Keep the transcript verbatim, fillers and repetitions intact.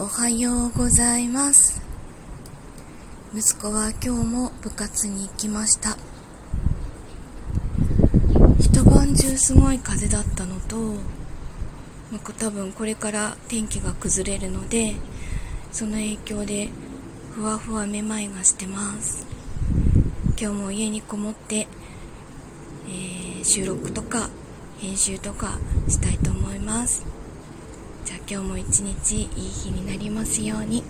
おはようございます。息子は今日も部活に行きました。一晩中すごい風だったのと、多分これから天気が崩れるので、その影響でふわふわめまいがしてます。今日も家にこもって、えー、収録とか編集とかしたいと思います。じゃあ今日も一日いい日になりますように。